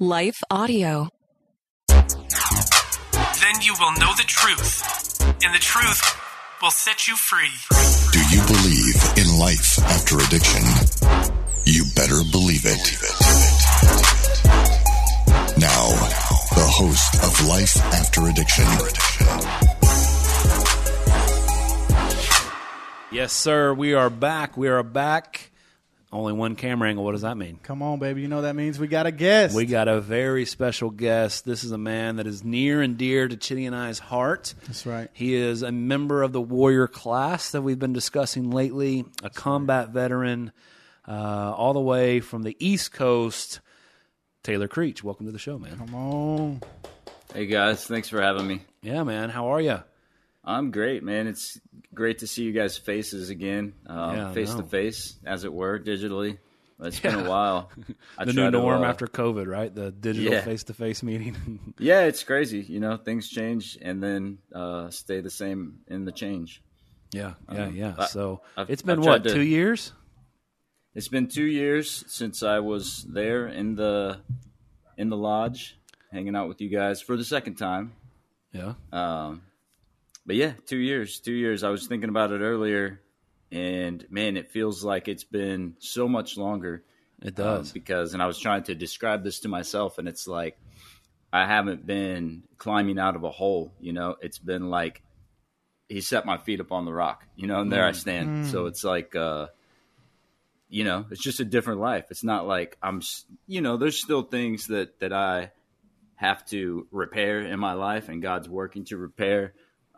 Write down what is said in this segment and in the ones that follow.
Life Audio. Then you will know the truth, and the truth will set you free. Do you believe in life after addiction? You better believe it. Now, the host of Life After Addiction. Yes, sir. We are back. Only one camera angle. What does that mean? Come on, baby. You know that means we got a guest. We got a very special guest. This is a man that is near and dear to Chitty and I's heart. That's right. He is a member of the warrior class that we've been discussing lately, a combat veteran, all the way from the East Coast, Taylor Creech. Welcome to the show, man. Come on. Hey, guys. Thanks for having me. Yeah, man. How are you? I'm great, man. It's great to see you guys' faces again, face-to-face, as it were, digitally. It's been a while. The new norm after COVID, right? The digital face-to-face meeting. Yeah, it's crazy. You know, things change and then stay the same in the change. Yeah. So it's been, what, 2 years? It's been 2 years since I was there in the lodge, hanging out with you guys for the second time. Yeah. But yeah, 2 years. I was thinking about it earlier, and man, it feels like it's been so much longer. It does. And I was trying to describe this to myself, and it's like I haven't been climbing out of a hole, you know? It's been like he set my feet upon the rock, you know, and there I stand. So it's like, you know, it's just a different life. It's not like I'm, you know, there's still things that I have to repair in my life, and God's working to repair.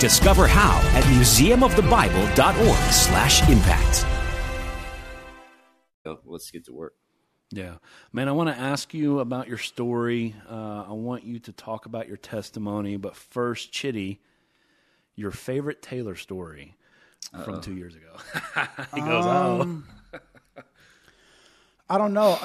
Discover how at museumofthebible.org/impact. Let's get to work. Yeah. Man, I want to ask you about your story. I want you to talk about your testimony. But first, Chitty, your favorite Taylor story from 2 years ago. He goes, I don't know.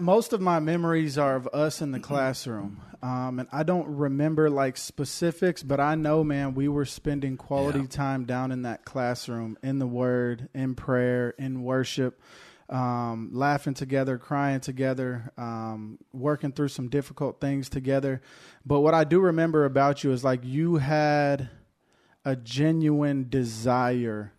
Most of my memories are of us in the classroom. And I don't remember like specifics, but I know, man, we were spending quality time down in that classroom, in the Word, in prayer, in worship, laughing together, crying together, working through some difficult things together. But what I do remember about you is like you had a genuine desire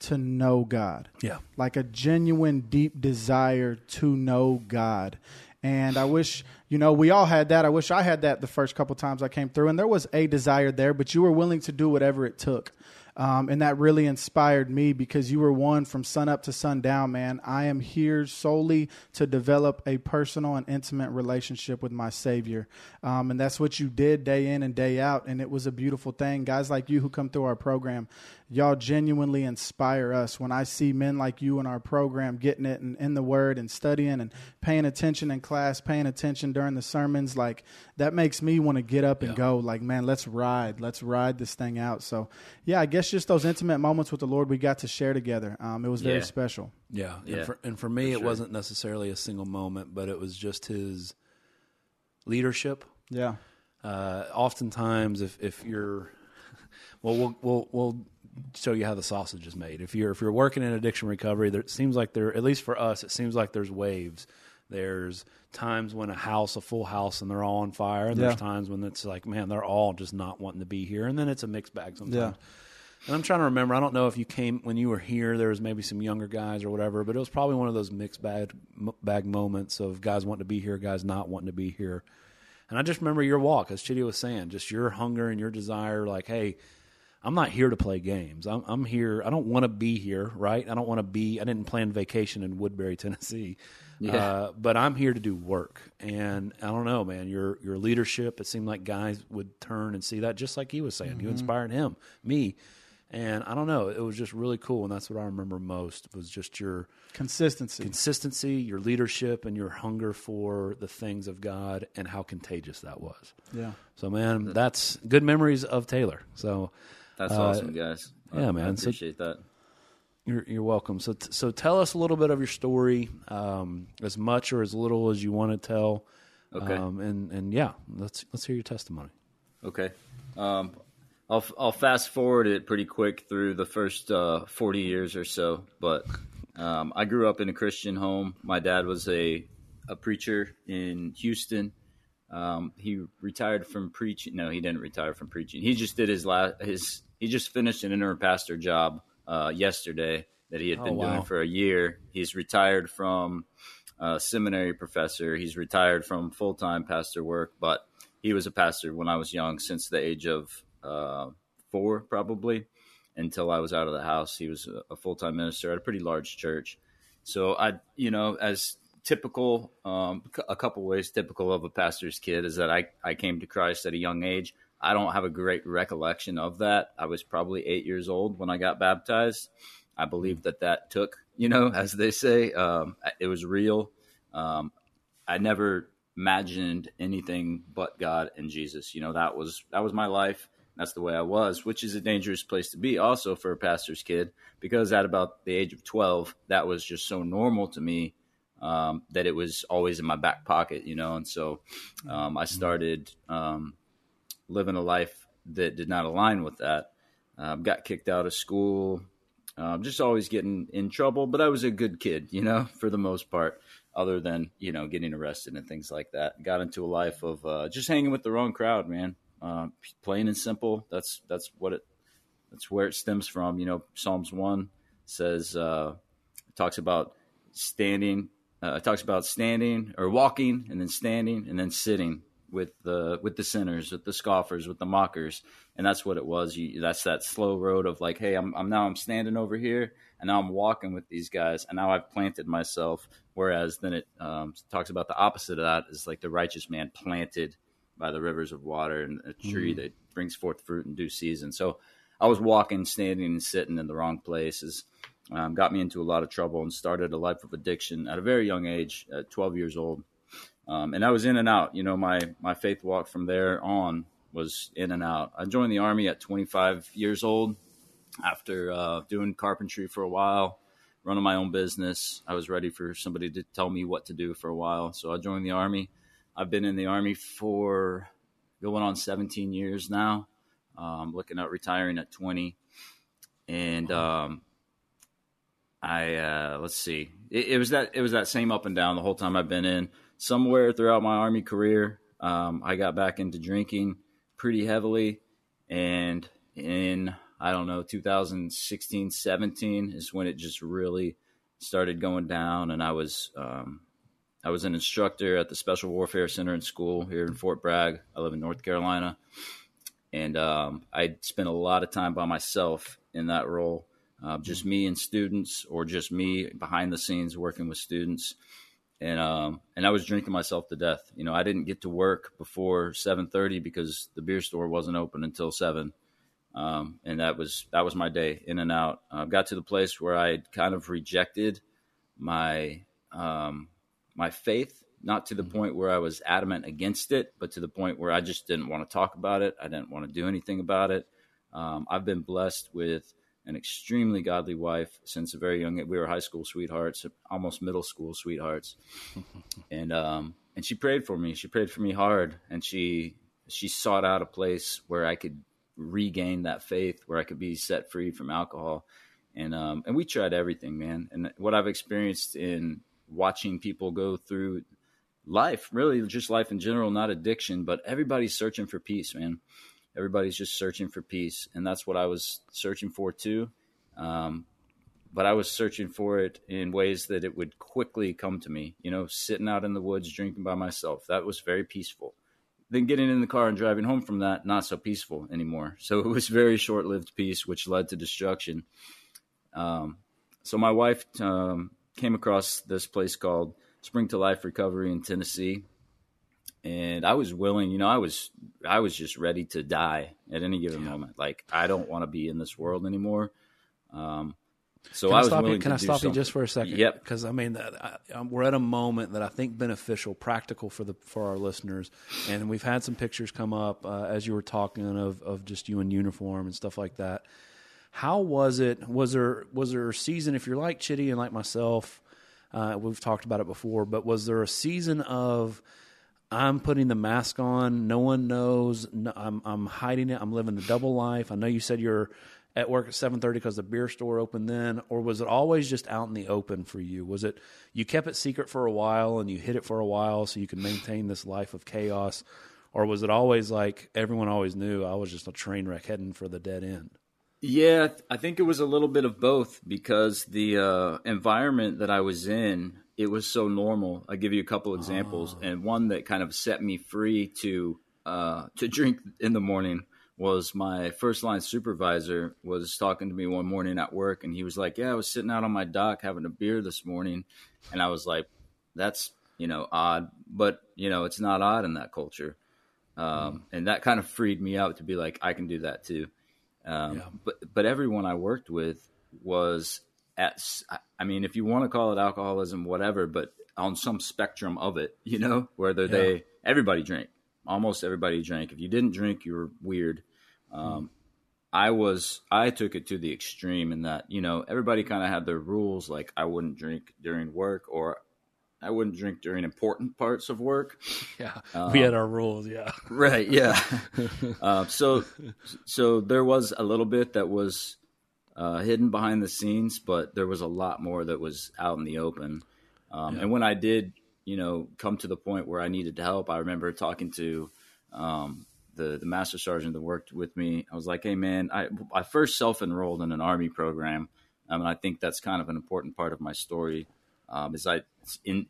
to know God. Yeah. Like a genuine, deep desire to know God. And I wish, you know, we all had that. I wish I had that the first couple times I came through. And there was a desire there, but you were willing to do whatever it took. And that really inspired me because you were one from sun up to sundown, man. I am here solely to develop a personal and intimate relationship with my Savior. And that's what you did day in and day out. And it was a beautiful thing. Guys like you who come through our program, y'all genuinely inspire us. When I see men like you in our program getting it and in the Word and studying and paying attention in class, paying attention during the sermons, like that makes me want to get up and go like, man, let's ride this thing out. So, yeah, I guess it's just those intimate moments with the Lord we got to share together. It was very special. Yeah. And for me, it wasn't necessarily a single moment, but it was just his leadership. Yeah. Oftentimes if you're, we'll show you how the sausage is made. If you're working in addiction recovery, there, it seems like at least for us, it seems like there's waves. There's times when a full house, and they're all on fire. And there's times when it's like, man, they're all just not wanting to be here. And then it's a mixed bag sometimes. Yeah. And I'm trying to remember, I don't know if you came when you were here, there was maybe some younger guys or whatever, but it was probably one of those mixed bag moments of guys wanting to be here, guys not wanting to be here. And I just remember your walk, as Chidi was saying, just your hunger and your desire, like, hey, I'm not here to play games. I'm here. I don't want to be here, right? I don't want to be. I didn't plan vacation in Woodbury, Tennessee, but I'm here to do work. And I don't know, man. Your leadership. It seemed like guys would turn and see that, just like he was saying. Mm-hmm. You inspired him, me, and I don't know. It was just really cool, and that's what I remember most was just your consistency, your leadership, and your hunger for the things of God, and how contagious that was. Yeah. So, man, that's good memories of Taylor. So. That's awesome, guys. Yeah, man. I appreciate that. You're welcome. So tell us a little bit of your story, as much or as little as you want to tell. Okay. Let's hear your testimony. Okay. I'll fast forward it pretty quick through the first 40 years or so. But I grew up in a Christian home. My dad was a preacher in Houston. He retired from preaching. No, he didn't retire from preaching. He just did he just finished an interim pastor job yesterday that he had been doing for a year. He's retired from seminary professor. He's retired from full-time pastor work, but he was a pastor when I was young, since the age of 4 probably until I was out of the house. He was a full-time minister at a pretty large church. So as typical, a couple ways typical of a pastor's kid is that I came to Christ at a young age. I don't have a great recollection of that. I was probably 8 years old when I got baptized. I believe that took, as they say, it was real. I never imagined anything but God and Jesus. That was my life. That's the way I was, which is a dangerous place to be also for a pastor's kid, because at about the age of 12, that was just so normal to me. That it was always in my back pocket, And so I started living a life that did not align with that. Got kicked out of school, just always getting in trouble. But I was a good kid, for the most part, other than, getting arrested and things like that. Got into a life of just hanging with the wrong crowd, man. Plain and simple. That's where it stems from. Psalms 1 says, talks about standing or walking and then standing and then sitting with the sinners, with the scoffers, with the mockers. And that's what it was. That's that slow road of like, hey, I'm standing over here and now I'm walking with these guys and now I've planted myself. Whereas then it talks about the opposite of that is like the righteous man planted by the rivers of water and a tree that brings forth fruit in due season. So I was walking, standing and sitting in the wrong places. Got me into a lot of trouble and started a life of addiction at a very young age, at 12 years old. And I was in and out. My faith walk from there on was in and out. I joined the Army at 25 years old after doing carpentry for a while, running my own business. I was ready for somebody to tell me what to do for a while. So I joined the Army. I've been in the Army for going on 17 years now, looking at retiring at 20. And... It was that same up and down the whole time I've been in. Somewhere throughout my Army career, I got back into drinking pretty heavily, and in 2016, 17 is when it just really started going down. And I was an instructor at the Special Warfare Center and School here in Fort Bragg. I live in North Carolina, and I spent a lot of time by myself in that role. Just me and students, or just me behind the scenes working with students. And I was drinking myself to death. I didn't get to work before 7:30 because the beer store wasn't open until 7. And that was my day, in and out. I got to the place where I kind of rejected my my faith, not to the point where I was adamant against it, but to the point where I just didn't want to talk about it. I didn't want to do anything about it. I've been blessed with an extremely godly wife since a very young age. We were high school sweethearts, almost middle school sweethearts. And she prayed for me. She prayed for me hard. And she sought out a place where I could regain that faith, where I could be set free from alcohol. And we tried everything, man. And what I've experienced in watching people go through life, really just life in general, not addiction, but everybody's searching for peace, man. Everybody's just searching for peace. And that's what I was searching for too. But I was searching for it in ways that it would quickly come to me, sitting out in the woods, drinking by myself. That was very peaceful. Then getting in the car and driving home from that, not so peaceful anymore. So it was very short-lived peace, which led to destruction. So my wife came across this place called Spring 2 Life Recovery in Tennessee. And I was willing, you know, I was just ready to die at any given moment. Like, I don't want to be in this world anymore. So I was willing to do something. Can I stop you just for a second? Yep. Because, I mean, we're at a moment that I think beneficial, practical for our listeners. And we've had some pictures come up as you were talking of just you in uniform and stuff like that. How was it? Was there a season, if you're like Chitty and like myself, we've talked about it before, but was there a season of... I'm putting the mask on. No one knows. No, I'm hiding it. I'm living the double life. I know you said you're at work at 7:30 because the beer store opened then, or was it always just out in the open for you? Was it you kept it secret for a while and you hid it for a while so you could maintain this life of chaos, or was it always like everyone always knew I was just a train wreck heading for the dead end? Yeah, I think it was a little bit of both because the environment that I was in, it was so normal. I'll give you a couple examples. Oh. And one that kind of set me free to drink in the morning was my first line supervisor was talking to me one morning at work. And he was like, yeah, I was sitting out on my dock having a beer this morning. And I was like, that's, you know, odd, but you know, it's not odd in that culture. And that kind of freed me out to be like, I can do that too. Yeah. But everyone I worked with was, I mean, if you want to call it alcoholism, whatever, but on some spectrum of it, you know, whether they, everybody drank, almost everybody drank. If you didn't drink, you were weird. I took it to the extreme in that, you know, everybody kind of had their rules. Like I wouldn't drink during work or I wouldn't drink during important parts of work. Yeah. We had our rules. Yeah. Right. Yeah. So there was a little bit that was, hidden behind the scenes, but there was a lot more that was out in the open. And when I did, you know, come to the point where I needed help, I remember talking to the master sergeant that worked with me. I was like, hey, man, I first self-enrolled in an Army program. And I think that's kind of an important part of my story is in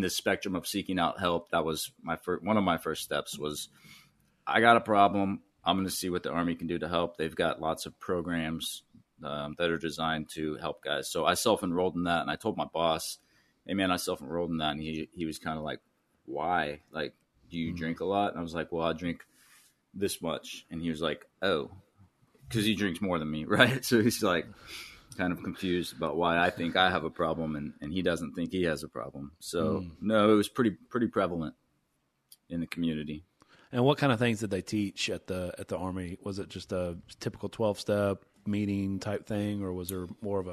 this spectrum of seeking out help. That was one of my first steps was I got a problem. I'm going to see what the Army can do to help. They've got lots of programs that are designed to help guys. So I self-enrolled in that. And I told my boss, hey man, I self-enrolled in that. And he was kind of like, why? Like, do you drink a lot? And I was like, well, I drink this much. And he was like, oh, cause he drinks more than me. Right. So he's like kind of confused about why I think I have a problem and he doesn't think he has a problem. So no, it was pretty prevalent in the community. And what kind of things did they teach at the Army? Was it just a typical 12-step meeting type thing, or was there more of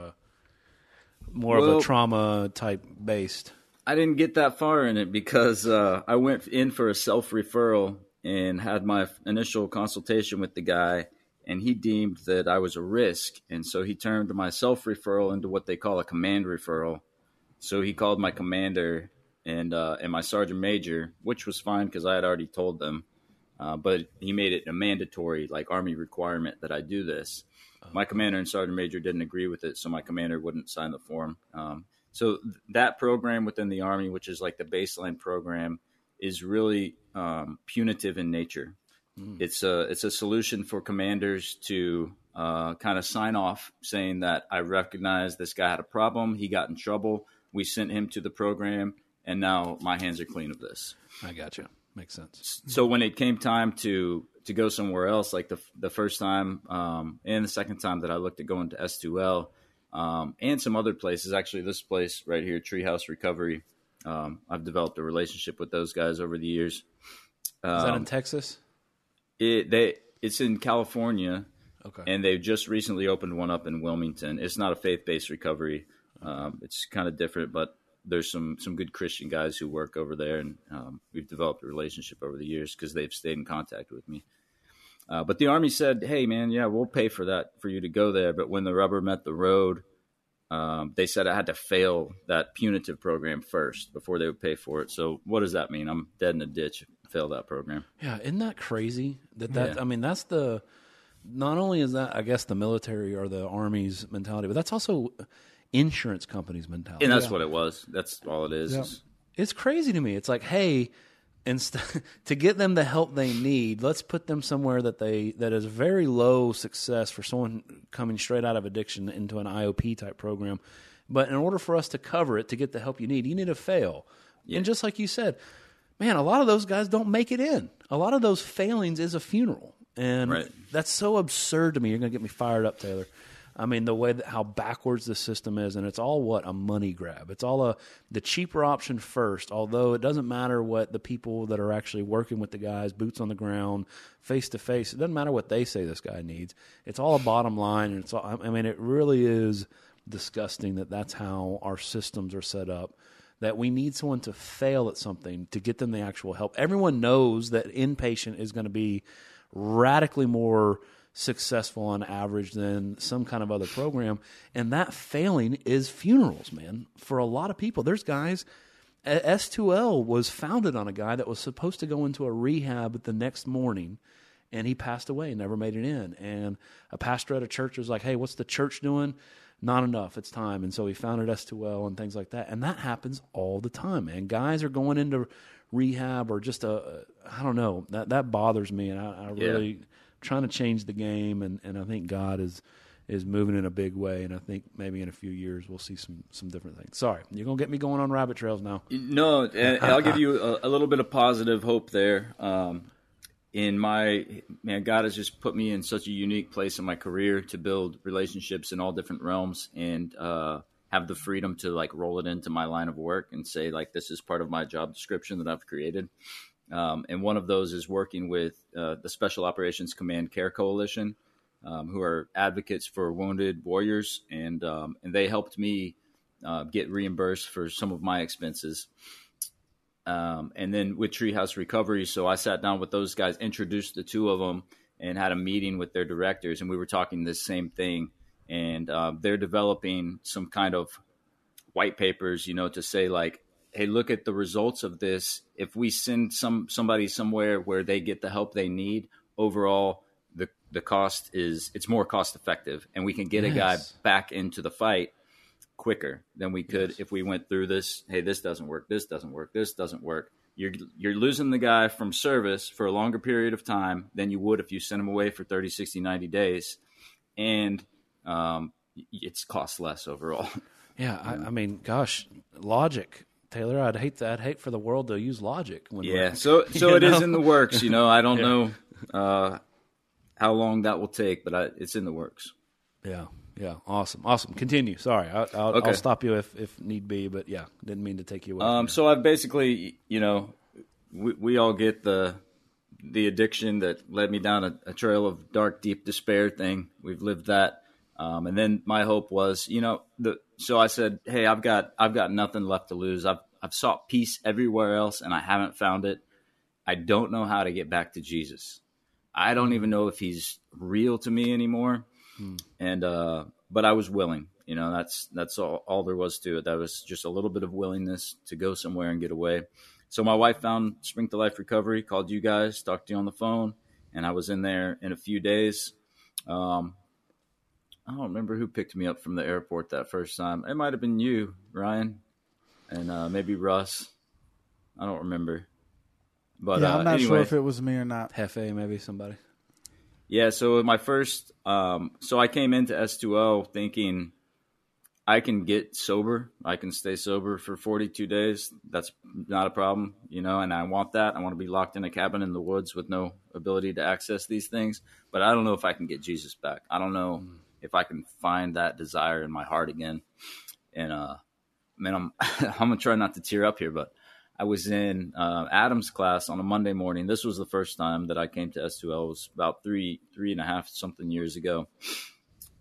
a trauma type based? I didn't get that far in it because I went in for a self-referral and had my initial consultation with the guy, and he deemed that I was a risk, and so he turned my self-referral into what they call a command referral. So he called my commander and my sergeant major, which was fine because I had already told them. But he made it a mandatory, like Army requirement that I do this. My commander and sergeant major didn't agree with it, so my commander wouldn't sign the form. So that program within the Army, which is like the baseline program, is really punitive in nature. It's a solution for commanders to kind of sign off saying that I recognize this guy had a problem, he got in trouble, we sent him to the program, and now my hands are clean of this. I got you. Makes sense. So when it came time to go somewhere else, like the first time and the second time that I looked at going to S2L and some other places, actually this place right here, Treehouse Recovery, I've developed a relationship with those guys over the years. Is that in Texas? It's in California. Okay. And they've just recently opened one up in Wilmington. It's not a faith-based recovery. It's kind of different, but there's some good Christian guys who work over there, and we've developed a relationship over the years because they've stayed in contact with me. But the Army said, hey, man, yeah, we'll pay for that for you to go there. But when the rubber met the road, they said I had to fail that punitive program first before they would pay for it. So what does that mean? I'm dead in a ditch if I fail that program. Yeah, isn't that crazy? I mean, that's the – not only is that, I guess, the military or the Army's mentality, but that's also – insurance companies' mentality. And that's what it was. That's all it is. Yeah. It's crazy to me. It's like, hey, to get them the help they need, let's put them somewhere that is very low success for someone coming straight out of addiction into an IOP type program. But in order for us to cover it, to get the help you need to fail. Yeah. And just like you said, man, a lot of those guys don't make it in. A lot of those failings is a funeral. And right. That's so absurd to me. You're going to get me fired up, Taylor. I mean, the way how backwards the system is, and it's all a money grab. It's all the cheaper option first, although it doesn't matter what the people that are actually working with the guys, boots on the ground, face-to-face, it doesn't matter what they say this guy needs. It's all a bottom line, and it's all, I mean, it really is disgusting that that's how our systems are set up, that we need someone to fail at something to get them the actual help. Everyone knows that inpatient is going to be radically more successful on average than some kind of other program, and that failing is funerals, man, for a lot of people. There's guys, S2L was founded on a guy that was supposed to go into a rehab the next morning, and he passed away, never made it in. And a pastor at a church was like, hey, what's the church doing? Not enough, it's time. And so he founded S2L and things like that, and that happens all the time, man. Guys are going into rehab or just I don't know, that bothers me, and I really... trying to change the game, and I think God is moving in a big way, and I think maybe in a few years we'll see some different things. Sorry, you're going to get me going on rabbit trails now. No, I'll give you a little bit of positive hope there. God has just put me in such a unique place in my career to build relationships in all different realms and have the freedom to like roll it into my line of work and say like, this is part of my job description that I've created. And one of those is working with the Special Operations Command Care Coalition, who are advocates for wounded warriors. And they helped me get reimbursed for some of my expenses. And then with Treehouse Recovery, so I sat down with those guys, introduced the two of them, and had a meeting with their directors. And we were talking this same thing. And they're developing some kind of white papers, you know, to say like, hey, look at the results of this. If we send somebody somewhere where they get the help they need, overall the cost is, it's more cost effective, and we can get a guy back into the fight quicker than we could if we went through this. Hey, this doesn't work. This doesn't work. This doesn't work. You're losing the guy from service for a longer period of time than you would if you sent him away for 30, 60, 90 days. And it's cost less overall. Yeah. I mean, gosh, logic. Taylor, I'd hate that. I'd hate for the world to use logic. So it is in the works. You know, I don't know how long that will take, but it's in the works. Yeah, awesome. Continue. Sorry, I'll stop you if need be, but yeah, didn't mean to take you away. So I've basically, you know, we all get the addiction that led me down a trail of dark, deep despair thing. We've lived that. And then my hope was, you know, so I said, hey, I've got nothing left to lose. I've sought peace everywhere else and I haven't found it. I don't know how to get back to Jesus. I don't even know if he's real to me anymore. And, but I was willing, you know, that's all there was to it. That was just a little bit of willingness to go somewhere and get away. So my wife found Spring 2 Life Recovery, called you guys, talked to you on the phone, and I was in there in a few days. I don't remember who picked me up from the airport that first time. It might have been you, Ryan, and maybe Russ. I don't remember. But I'm not sure if it was me or not. Hefe, maybe somebody. Yeah, so my first I came into S2L thinking I can get sober. I can stay sober for 42 days. That's not a problem, you know, and I want that. I want to be locked in a cabin in the woods with no ability to access these things. But I don't know if I can get Jesus back. I don't know if I can find that desire in my heart again. And, man, I'm going to try not to tear up here, but I was in Adam's class on a Monday morning. This was the first time that I came to S2L. It was about three and a half something years ago.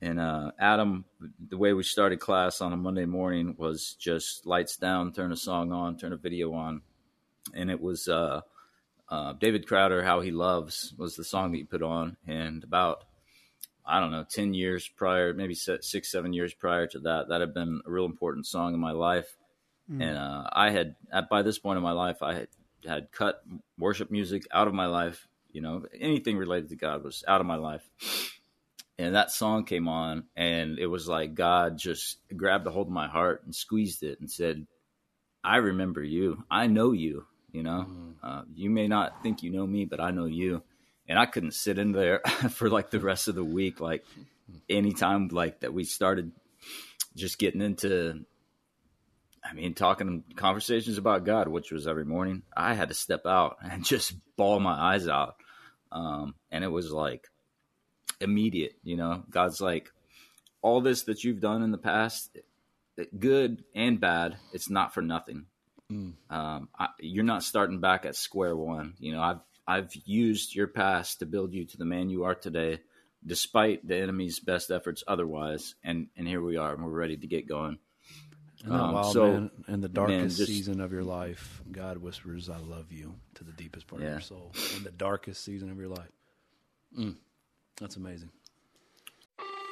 And Adam, the way we started class on a Monday morning was just lights down, turn a song on, turn a video on. And it was David Crowder, How He Loves was the song that he put on. And about 10 years prior, maybe 6-7 years prior to that had been a real important song in my life. And I had, by this point in my life, I had cut worship music out of my life. You know, anything related to God was out of my life. And that song came on, and it was like God just grabbed a hold of my heart and squeezed it and said, I remember you. I know you. you know? You may not think you know me, but I know you. And I couldn't sit in there for like the rest of the week. Like anytime like that we started just getting into, I mean, talking conversations about God, which was every morning, I had to step out and just bawl my eyes out. And it was like immediate, you know, God's like, all this that you've done in the past, good and bad, it's not for nothing. You're not starting back at square one. You know, I've used your past to build you to the man you are today, despite the enemy's best efforts otherwise. And here we are, and we're ready to get going. In the darkest season of your life, God whispers, I love you to the deepest part of your soul. In the darkest season of your life. That's amazing.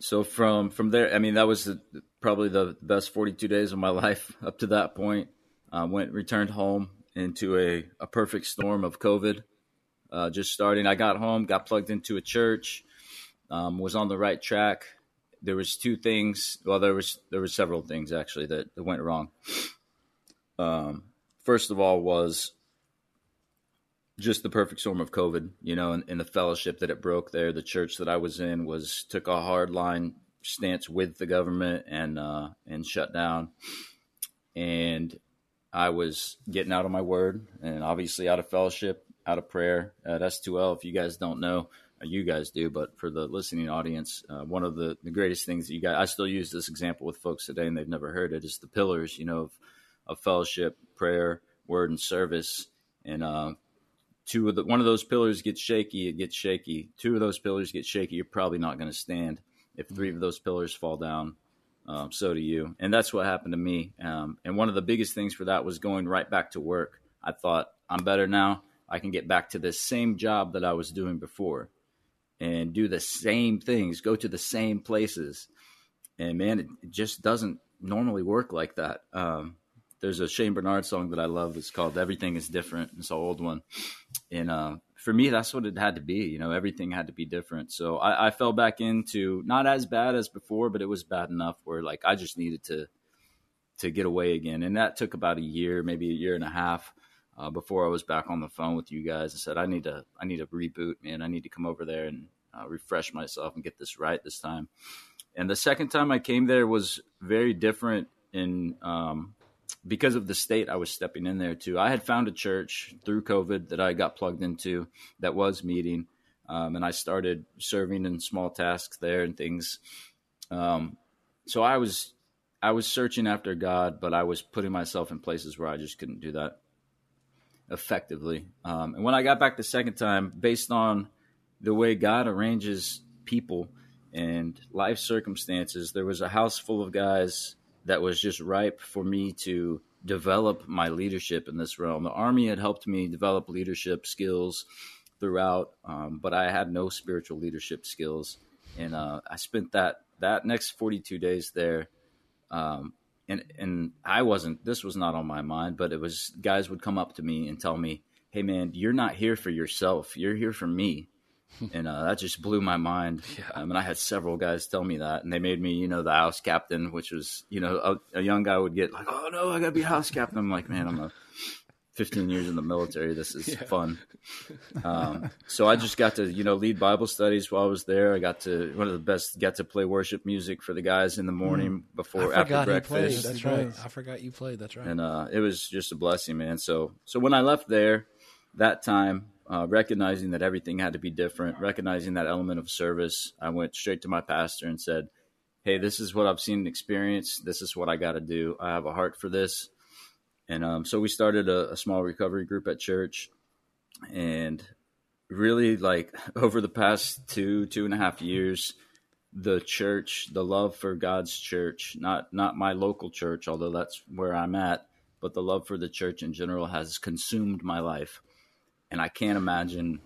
So from there, I mean, that was probably the best 42 days of my life up to that point. I returned home into a perfect storm of COVID. Just starting, I got home, got plugged into a church, was on the right track. There was two things. Well, there was several things actually that went wrong. First of all was just the perfect storm of COVID, you know, and the fellowship that it broke there. The church that I was in took a hard line stance with the government and shut down. And I was getting out of my word and obviously out of fellowship, out of prayer at S2L. If you guys don't know, you guys do, but for the listening audience, one of the greatest things that you guys, I still use this example with folks today and they've never heard it, is the pillars, you know, of fellowship, prayer, word, and service. And, one of those pillars gets shaky, it gets shaky. Two of those pillars get shaky, you're probably not going to stand. If three of those pillars fall down, so do you. And that's what happened to me. And one of the biggest things for that was going right back to work. I thought, I'm better now. I can get back to the same job that I was doing before and do the same things, go to the same places. And man, it just doesn't normally work like that. There's a Shane Bernard song that I love. It's called Everything is Different. It's an old one. And for me, that's what it had to be. You know, everything had to be different. So I fell back into not as bad as before, but it was bad enough where like I just needed to get away again. And that took about a year, maybe a year and a half before I was back on the phone with you guys and said, I need to reboot, man. I need to come over there and refresh myself and get this right this time. And the second time I came there was very different in because of the state I was stepping in there to. I had found a church through COVID that I got plugged into that was meeting. And I started serving in small tasks there and things. So I was searching after God, but I was putting myself in places where I just couldn't do that effectively. And when I got back the second time, based on the way God arranges people and life circumstances, there was a house full of guys that was just ripe for me to develop my leadership in this realm. The Army had helped me develop leadership skills throughout, but I had no spiritual leadership skills. And I spent that next 42 days there. And this was not on my mind, but it was, guys would come up to me and tell me, hey man, you're not here for yourself. You're here for me. And that just blew my mind. Yeah. And I had several guys tell me that, and they made me, you know, the house captain, which was, you know, a young guy would get like, oh no, I gotta be house captain. I'm like, man, I'm a 15 years in the military. This is fun. So I just got to, lead Bible studies while I was there. I got to got to play worship music for the guys in the morning before after breakfast. That's right. I forgot you played. That's right. And it was just a blessing, man. So when I left there that time, recognizing that everything had to be different, recognizing that element of service, I went straight to my pastor and said, "Hey, this is what I've seen and experienced. This is what I got to do. I have a heart for this." And so we started a small recovery group at church, and really, over the past two and a half years, the church, the love for God's church, not my local church, although that's where I'm at, but the love for the church in general has consumed my life. And I can't imagine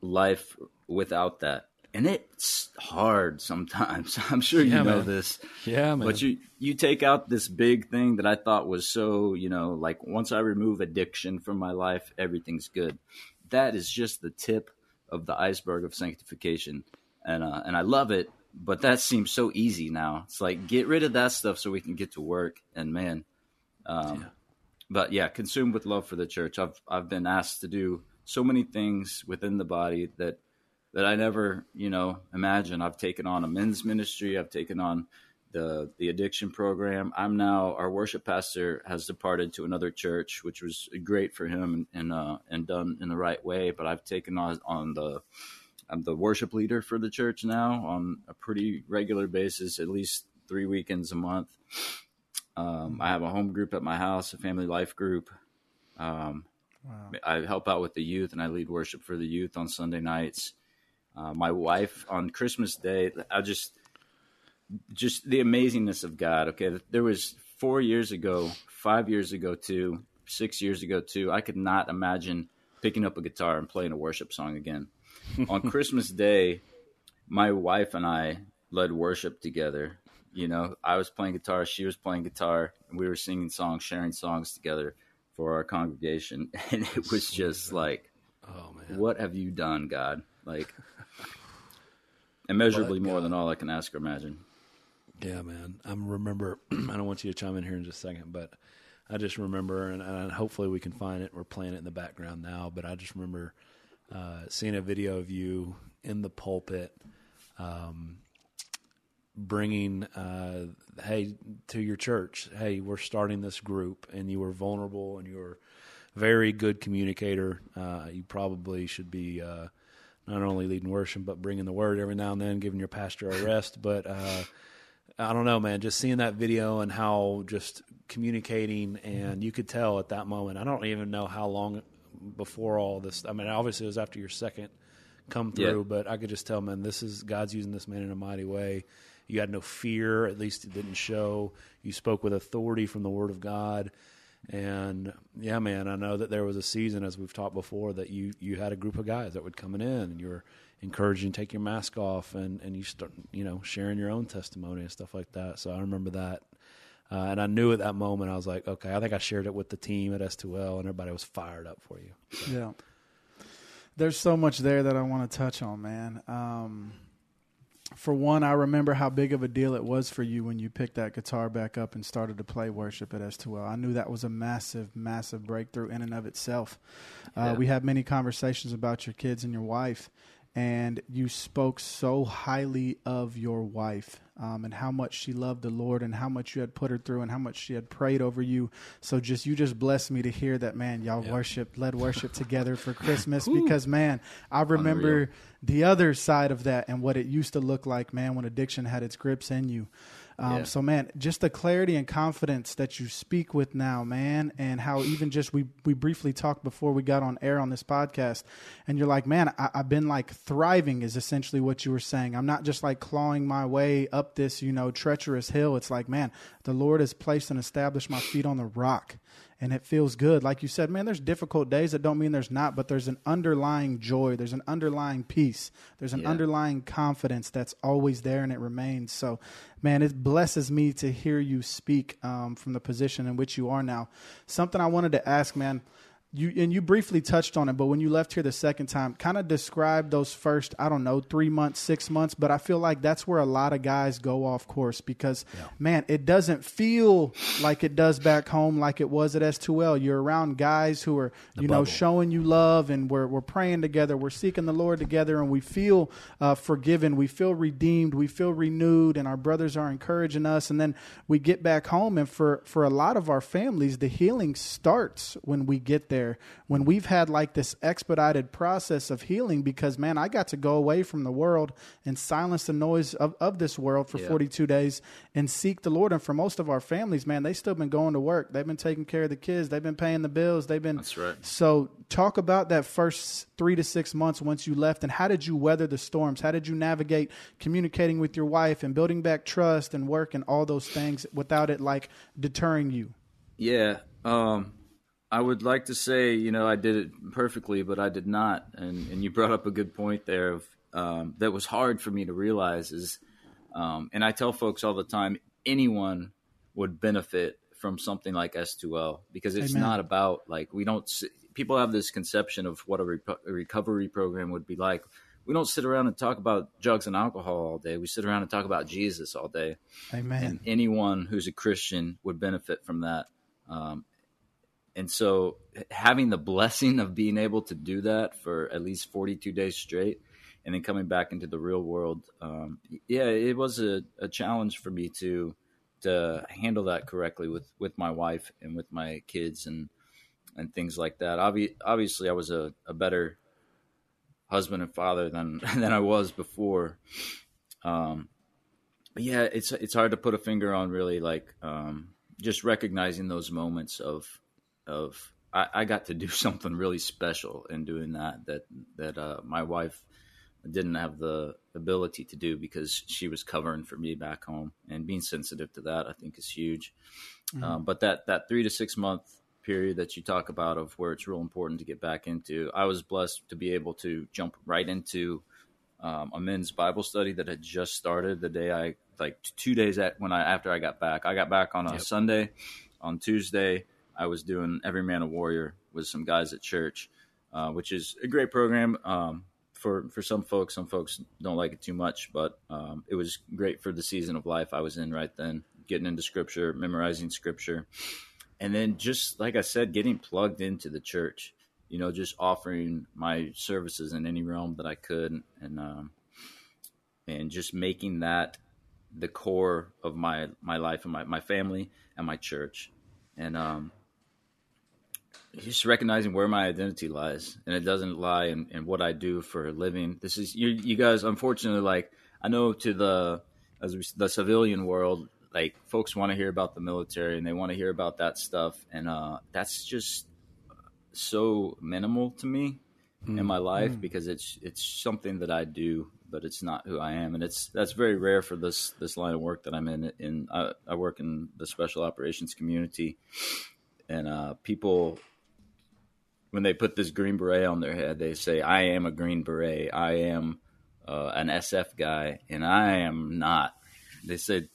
life without that. And it's hard sometimes. I'm sure know this. Yeah, man. But you take out this big thing that I thought was so, once I remove addiction from my life, everything's good. That is just the tip of the iceberg of sanctification. And I love it, but that seems so easy now. It's like, get rid of that stuff so we can get to work. And man, but yeah, consumed with love for the church. I've been asked to do so many things within the body that I never, imagine. I've taken on a men's ministry. I've taken on the addiction program. Our worship pastor has departed to another church, which was great for him and done in the right way. But I've taken I'm the worship leader for the church now on a pretty regular basis, at least 3 weekends a month. I have a home group at my house, a family life group. I help out with the youth, and I lead worship for the youth on Sunday nights. My wife on Christmas Day, I just the amazingness of God. Okay. There was 4 years ago, 5 years ago, too, 6 years ago, too. I could not imagine picking up a guitar and playing a worship song again. On Christmas Day, my wife and I led worship together. I was playing guitar, she was playing guitar, and we were singing songs, sharing songs together for our congregation. And it was just like, oh man, what have you done, God? Immeasurably more than all I can ask or imagine. Yeah, man. I remember, I don't want you to chime in here in just a second, but I just remember, and hopefully we can find it. We're playing it in the background now, but I just remember seeing a video of you in the pulpit, bringing, hey, to your church, hey, we're starting this group, and you were vulnerable, and you were a very good communicator. You probably should be, not only leading worship, but bringing the word every now and then, giving your pastor a rest. But I don't know, man, just seeing that video and how just communicating, and you could tell at that moment, I don't even know how long before all this. I mean, obviously it was after your second come through, but I could just tell, man, this is God's using this man in a mighty way. You had no fear, at least it didn't show. You spoke with authority from the Word of God. And yeah, man, I know that there was a season, as we've talked before, that you had a group of guys that would come in, and you were encouraging, take your mask off, and you start, sharing your own testimony and stuff like that. So I remember that. And I knew at that moment, I was like, okay, I think I shared it with the team at S2L, and everybody was fired up for you. So. Yeah. There's so much there that I want to touch on, man. For one, I remember how big of a deal it was for you when you picked that guitar back up and started to play worship at S2L. I knew that was a massive, massive breakthrough in and of itself. We had many conversations about your kids and your wife, and you spoke so highly of your wife and how much she loved the Lord and how much you had put her through and how much she had prayed over you. So you just blessed me to hear that, man, y'all led worship together for Christmas because, man, I remember the other side of that and what it used to look like, man, when addiction had its grips in you. So, man, just the clarity and confidence that you speak with now, man, and how even just we briefly talked before we got on air on this podcast, and you're like, man, I've been thriving is essentially what you were saying. I'm not just clawing my way up this, treacherous hill. It's like, man, the Lord has placed and established my feet on the rock. And it feels good. Like you said, man, there's difficult days. That don't mean there's not, but there's an underlying joy. There's an underlying peace. There's an underlying confidence that's always there, and it remains. So, man, it blesses me to hear you speak from the position in which you are now. Something I wanted to ask, man, You briefly touched on it, but when you left here the second time, kind of describe those first, 3 months, 6 months. But I feel like that's where a lot of guys go off course because, man, it doesn't feel like it does back home like it was at S2L. You're around guys who are, showing you love, and we're praying together. We're seeking the Lord together, and we feel forgiven. We feel redeemed. We feel renewed, and our brothers are encouraging us. And then we get back home, and for a lot of our families, the healing starts when we get there. When we've had like this expedited process of healing because, man, I got to go away from the world and silence the noise of this world for 42 days and seek the Lord. And for most of our families, man, they've still been going to work. They've been taking care of the kids. They've been paying the bills. They've been. That's right. So talk about that first 3 to 6 months once you left, and how did you weather the storms? How did you navigate communicating with your wife and building back trust and work and all those things without it like deterring you? Yeah. I would like to say, I did it perfectly, but I did not. And you brought up a good point there of that was hard for me to realize is, and I tell folks all the time, anyone would benefit from something like S2L because it's not about people have this conception of what a recovery program would be like. We don't sit around and talk about drugs and alcohol all day. We sit around and talk about Jesus all day. Amen. And anyone who's a Christian would benefit from that. And so having the blessing of being able to do that for at least 42 days straight and then coming back into the real world, it was a challenge for me to handle that correctly with my wife and with my kids and things like that. Obviously, I was a better husband and father than I was before. But yeah, it's hard to put a finger on really just recognizing those moments of I got to do something really special in doing that my wife didn't have the ability to do because she was covering for me back home, and being sensitive to that I think is huge. Mm-hmm. But that 3 to 6 month period that you talk about of where it's real important to get back into, I was blessed to be able to jump right into a men's Bible study that had just started the day I 2 days after I got back. I got back on a Sunday. On Tuesday I was doing Every Man a Warrior with some guys at church, which is a great program for some folks. Some folks don't like it too much, but it was great for the season of life I was in right then, getting into scripture, memorizing scripture. And then just, like I said, getting plugged into the church, just offering my services in any realm that I could and just making that the core of my life and my family and my church. And, just recognizing where my identity lies, and it doesn't lie in what I do for a living. This is you guys, unfortunately, I know the civilian world, folks want to hear about the military and they want to hear about that stuff. And, that's just so minimal to me in my life because it's something that I do, but it's not who I am. And that's very rare for this line of work that I'm in. And I work in the special operations community, and people, when they put this green beret on their head, they say, I am a green beret. I am an SF guy, and I am not. They said,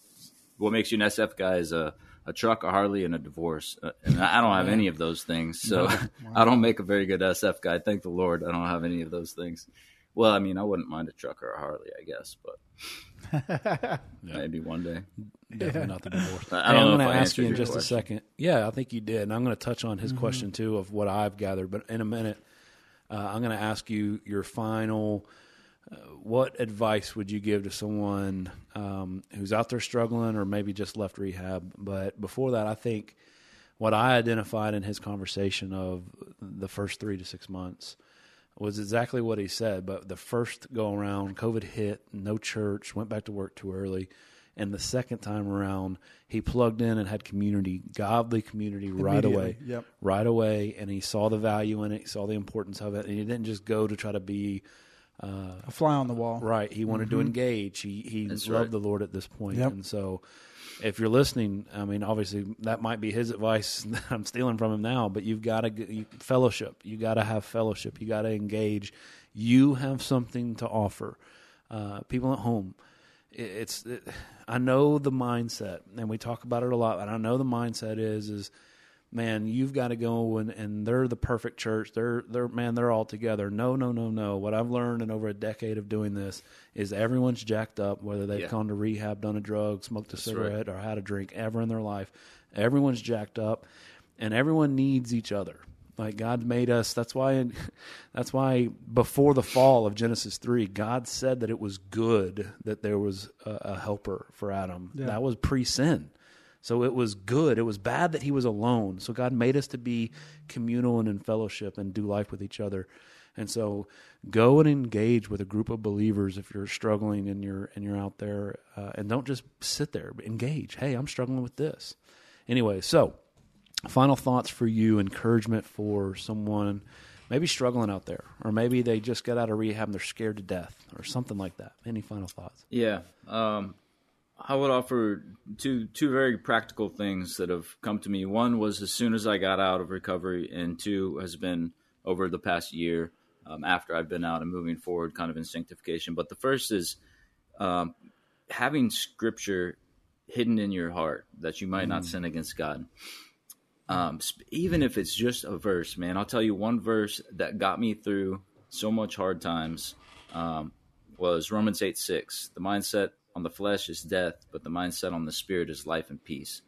what makes you an SF guy is a truck, a Harley, and a divorce. And I don't have any of those things. So I don't make a very good SF guy. Thank the Lord, I don't have any of those things. Well, I mean, I wouldn't mind a truck or a Harley, I guess, but maybe one day. Definitely not the divorce. I don't know I'm going to ask you in just a second. Yeah, I think you did. And I'm going to touch on his question, too, of what I've gathered. But in a minute, I'm going to ask you your final, what advice would you give to someone who's out there struggling or maybe just left rehab? But before that, I think what I identified in his conversation of the first 3 to 6 months was exactly what he said. But the first go around, COVID hit, no church, went back to work too early. And the second time around, he plugged in and had community, godly community right away. Yep. Right away. And he saw the value in it. He saw the importance of it. And he didn't just go to try to be a fly on the wall. Right. He wanted to engage. He loved the Lord at this point. Yep. And so if you're listening, I mean, obviously that might be his advice that I'm stealing from him now, but you've got to fellowship. You got to have fellowship. You got to engage. You have something to offer. People at home, I know the mindset, and we talk about it a lot, and I know the mindset is man, you've got to go and they're the perfect church. They're all together. No. What I've learned in over a decade of doing this is everyone's jacked up, whether they've gone to rehab, done a drug, smoked a cigarette, or had a drink ever in their life. Everyone's jacked up, and everyone needs each other. Like God made us. That's why before the fall of Genesis 3, God said that it was good that there was a helper for Adam. Yeah. That was pre-sin. So it was good. It was bad that he was alone. So God made us to be communal and in fellowship and do life with each other. And so go and engage with a group of believers if you're struggling and you're out there. And don't just sit there. Engage. Hey, I'm struggling with this. Anyway, so final thoughts for you, encouragement for someone maybe struggling out there, or maybe they just got out of rehab and they're scared to death or something like that. Any final thoughts? Yeah. I would offer two very practical things that have come to me. One was as soon as I got out of recovery, and two has been over the past year after I've been out and moving forward, kind of in sanctification. But the first is having scripture hidden in your heart that you might not sin against God. Even if it's just a verse, man, I'll tell you one verse that got me through so much hard times was Romans 8:6. The mindset on the flesh is death, but the mindset on the spirit is life and peace.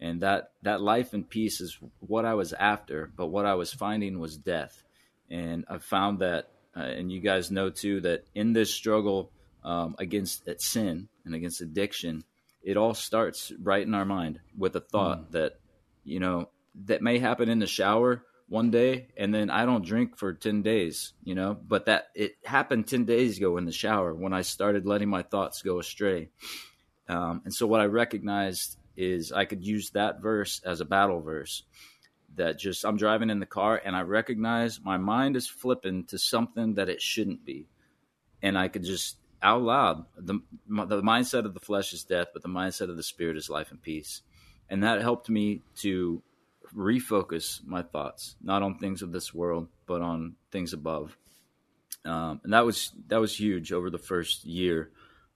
And that life and peace is what I was after, but what I was finding was death. And I found that, and you guys know too, that in this struggle against sin and against addiction, it all starts right in our mind with a thought that, you know, that may happen in the shower one day, and then I don't drink for 10 days, you know, but that it happened 10 days ago in the shower when I started letting my thoughts go astray. And so what I recognized is I could use that verse as a battle verse that just, I'm driving in the car and I recognize my mind is flipping to something that it shouldn't be. And I could just out loud, the mindset of the flesh is death, but the mindset of the spirit is life and peace. And that helped me to refocus my thoughts, not on things of this world, but on things above. And that was huge over the first year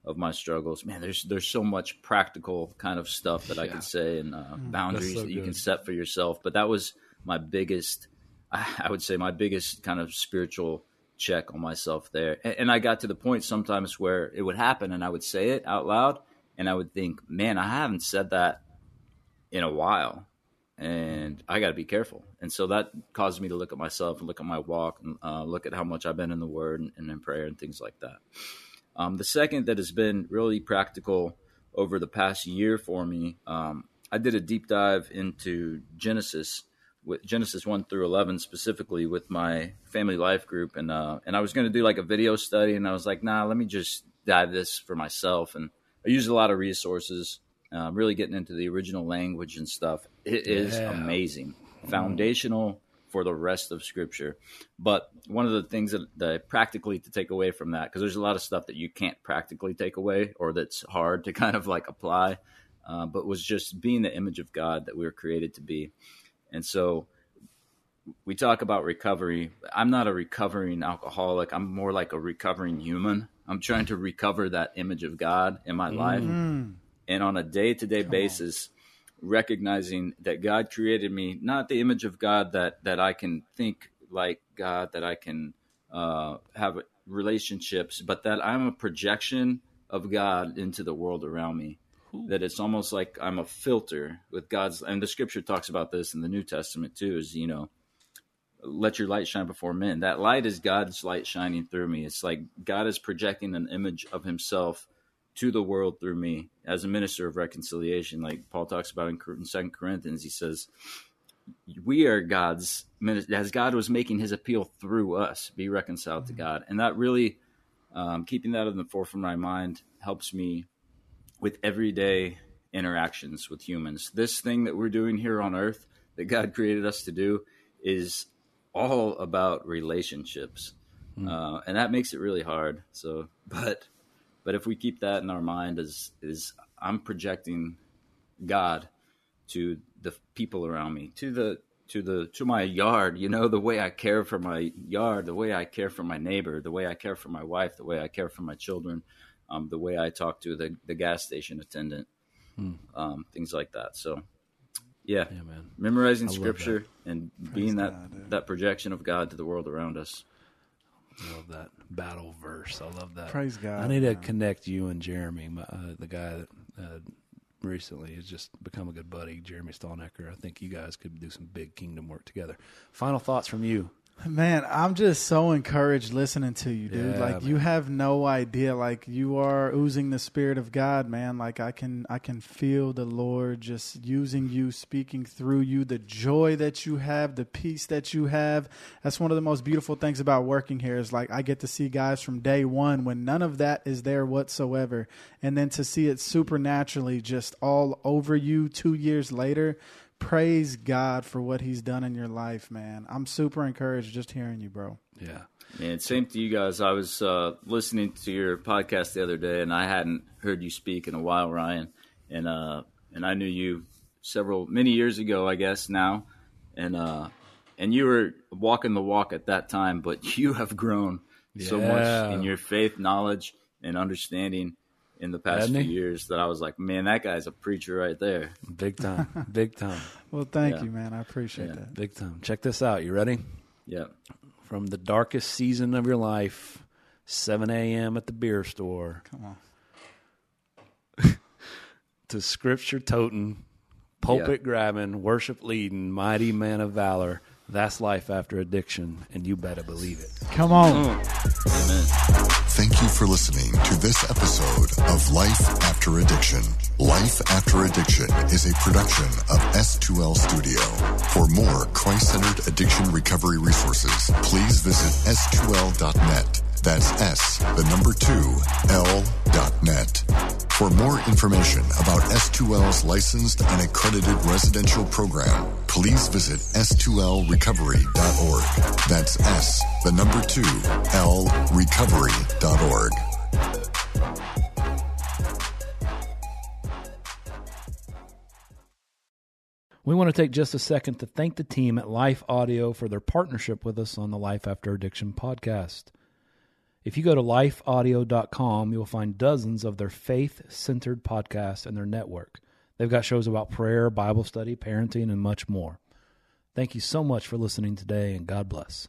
of my struggles. Man, there's so much practical kind of stuff that I could say, and boundaries that you can set for yourself. But that was my biggest, I would say my biggest kind of spiritual check on myself there. And I got to the point sometimes where it would happen and I would say it out loud and I would think, man, I haven't said that in a while, and I got to be careful. And so that caused me to look at myself and look at my walk and look at how much I've been in the word and in prayer and things like that. The second that has been really practical over the past year for me, I did a deep dive into Genesis, with Genesis 1 through 11 specifically, with my family life group. And I was going to do like a video study, and I was like, nah, let me just dive this for myself. And I used a lot of resources, really getting into the original language and stuff. It is amazing, foundational for the rest of Scripture. But one of the things that practically to take away from that, because there's a lot of stuff that you can't practically take away or that's hard to kind of like apply, but was just being the image of God that we were created to be. And so we talk about recovery. I'm not a recovering alcoholic. I'm more like a recovering human. I'm trying to recover that image of God in my life. And on a day-to-day basis, recognizing that God created me, not the image of God that I can think like God, that I can have relationships, but that I'm a projection of God into the world around me. Ooh. That it's almost like I'm a filter with God's, and the scripture talks about this in the New Testament too, is, you know, let your light shine before men. That light is God's light shining through me. It's like God is projecting an image of himself to the world through me as a minister of reconciliation. Like Paul talks about in 2 Corinthians, he says, we are God's, as God was making his appeal through us, be reconciled to God. And that really, keeping that in the forefront of my mind helps me with everyday interactions with humans. This thing that we're doing here on earth that God created us to do is all about relationships. And that makes it really hard. So, But if we keep that in our mind, is I'm projecting God to the people around me, to my yard, you know, the way I care for my yard, the way I care for my neighbor, the way I care for my wife, the way I care for my children, the way I talk to the gas station attendant, things like that. So Yeah. Yeah, man. Memorizing scripture and being that projection of God to the world around us. I love that battle verse. I love that. Praise God. I need to connect you and Jeremy, the guy that recently has just become a good buddy, Jeremy Stalnecker. I think you guys could do some big kingdom work together. Final thoughts from you. Man, I'm just so encouraged listening to you, dude. Yeah, like, man, you have no idea. Like, you are oozing the Spirit of God, man. Like, I can feel the Lord just using you, speaking through you, the joy that you have, the peace that you have. That's one of the most beautiful things about working here is, like, I get to see guys from day one when none of that is there whatsoever. And then to see it supernaturally just all over you 2 years later. Praise God for what he's done in your life, man. I'm super encouraged just hearing you, bro. Yeah. Man, same to you guys. I was listening to your podcast the other day, and I hadn't heard you speak in a while, Ryan. And I knew you many years ago, I guess, now. And you were walking the walk at that time, but you have grown so much in your faith, knowledge, and understanding in the past few years that I was like, man, that guy's a preacher right there. Big time. Big time. Well, thank you, man. I appreciate that. Big time. Check this out. You ready? Yeah. From the darkest season of your life, 7 a.m. at the beer store. Come on. To scripture toting, pulpit grabbing, worship leading, mighty man of valor. That's life after addiction, and you better believe it. Come on. Amen. Thank you for listening to this episode of Life After Addiction. Life After Addiction is a production of S2L Studio. For more Christ-centered addiction recovery resources, please visit S2L.net. That's S2L.net. For more information about S2L's licensed and accredited residential program, please visit S2LRecovery.org. That's S2LRecovery.org. We want to take just a second to thank the team at Life Audio for their partnership with us on the Life After Addiction podcast. If you go to lifeaudio.com, you'll find dozens of their faith-centered podcasts and their network. They've got shows about prayer, Bible study, parenting, and much more. Thank you so much for listening today, and God bless.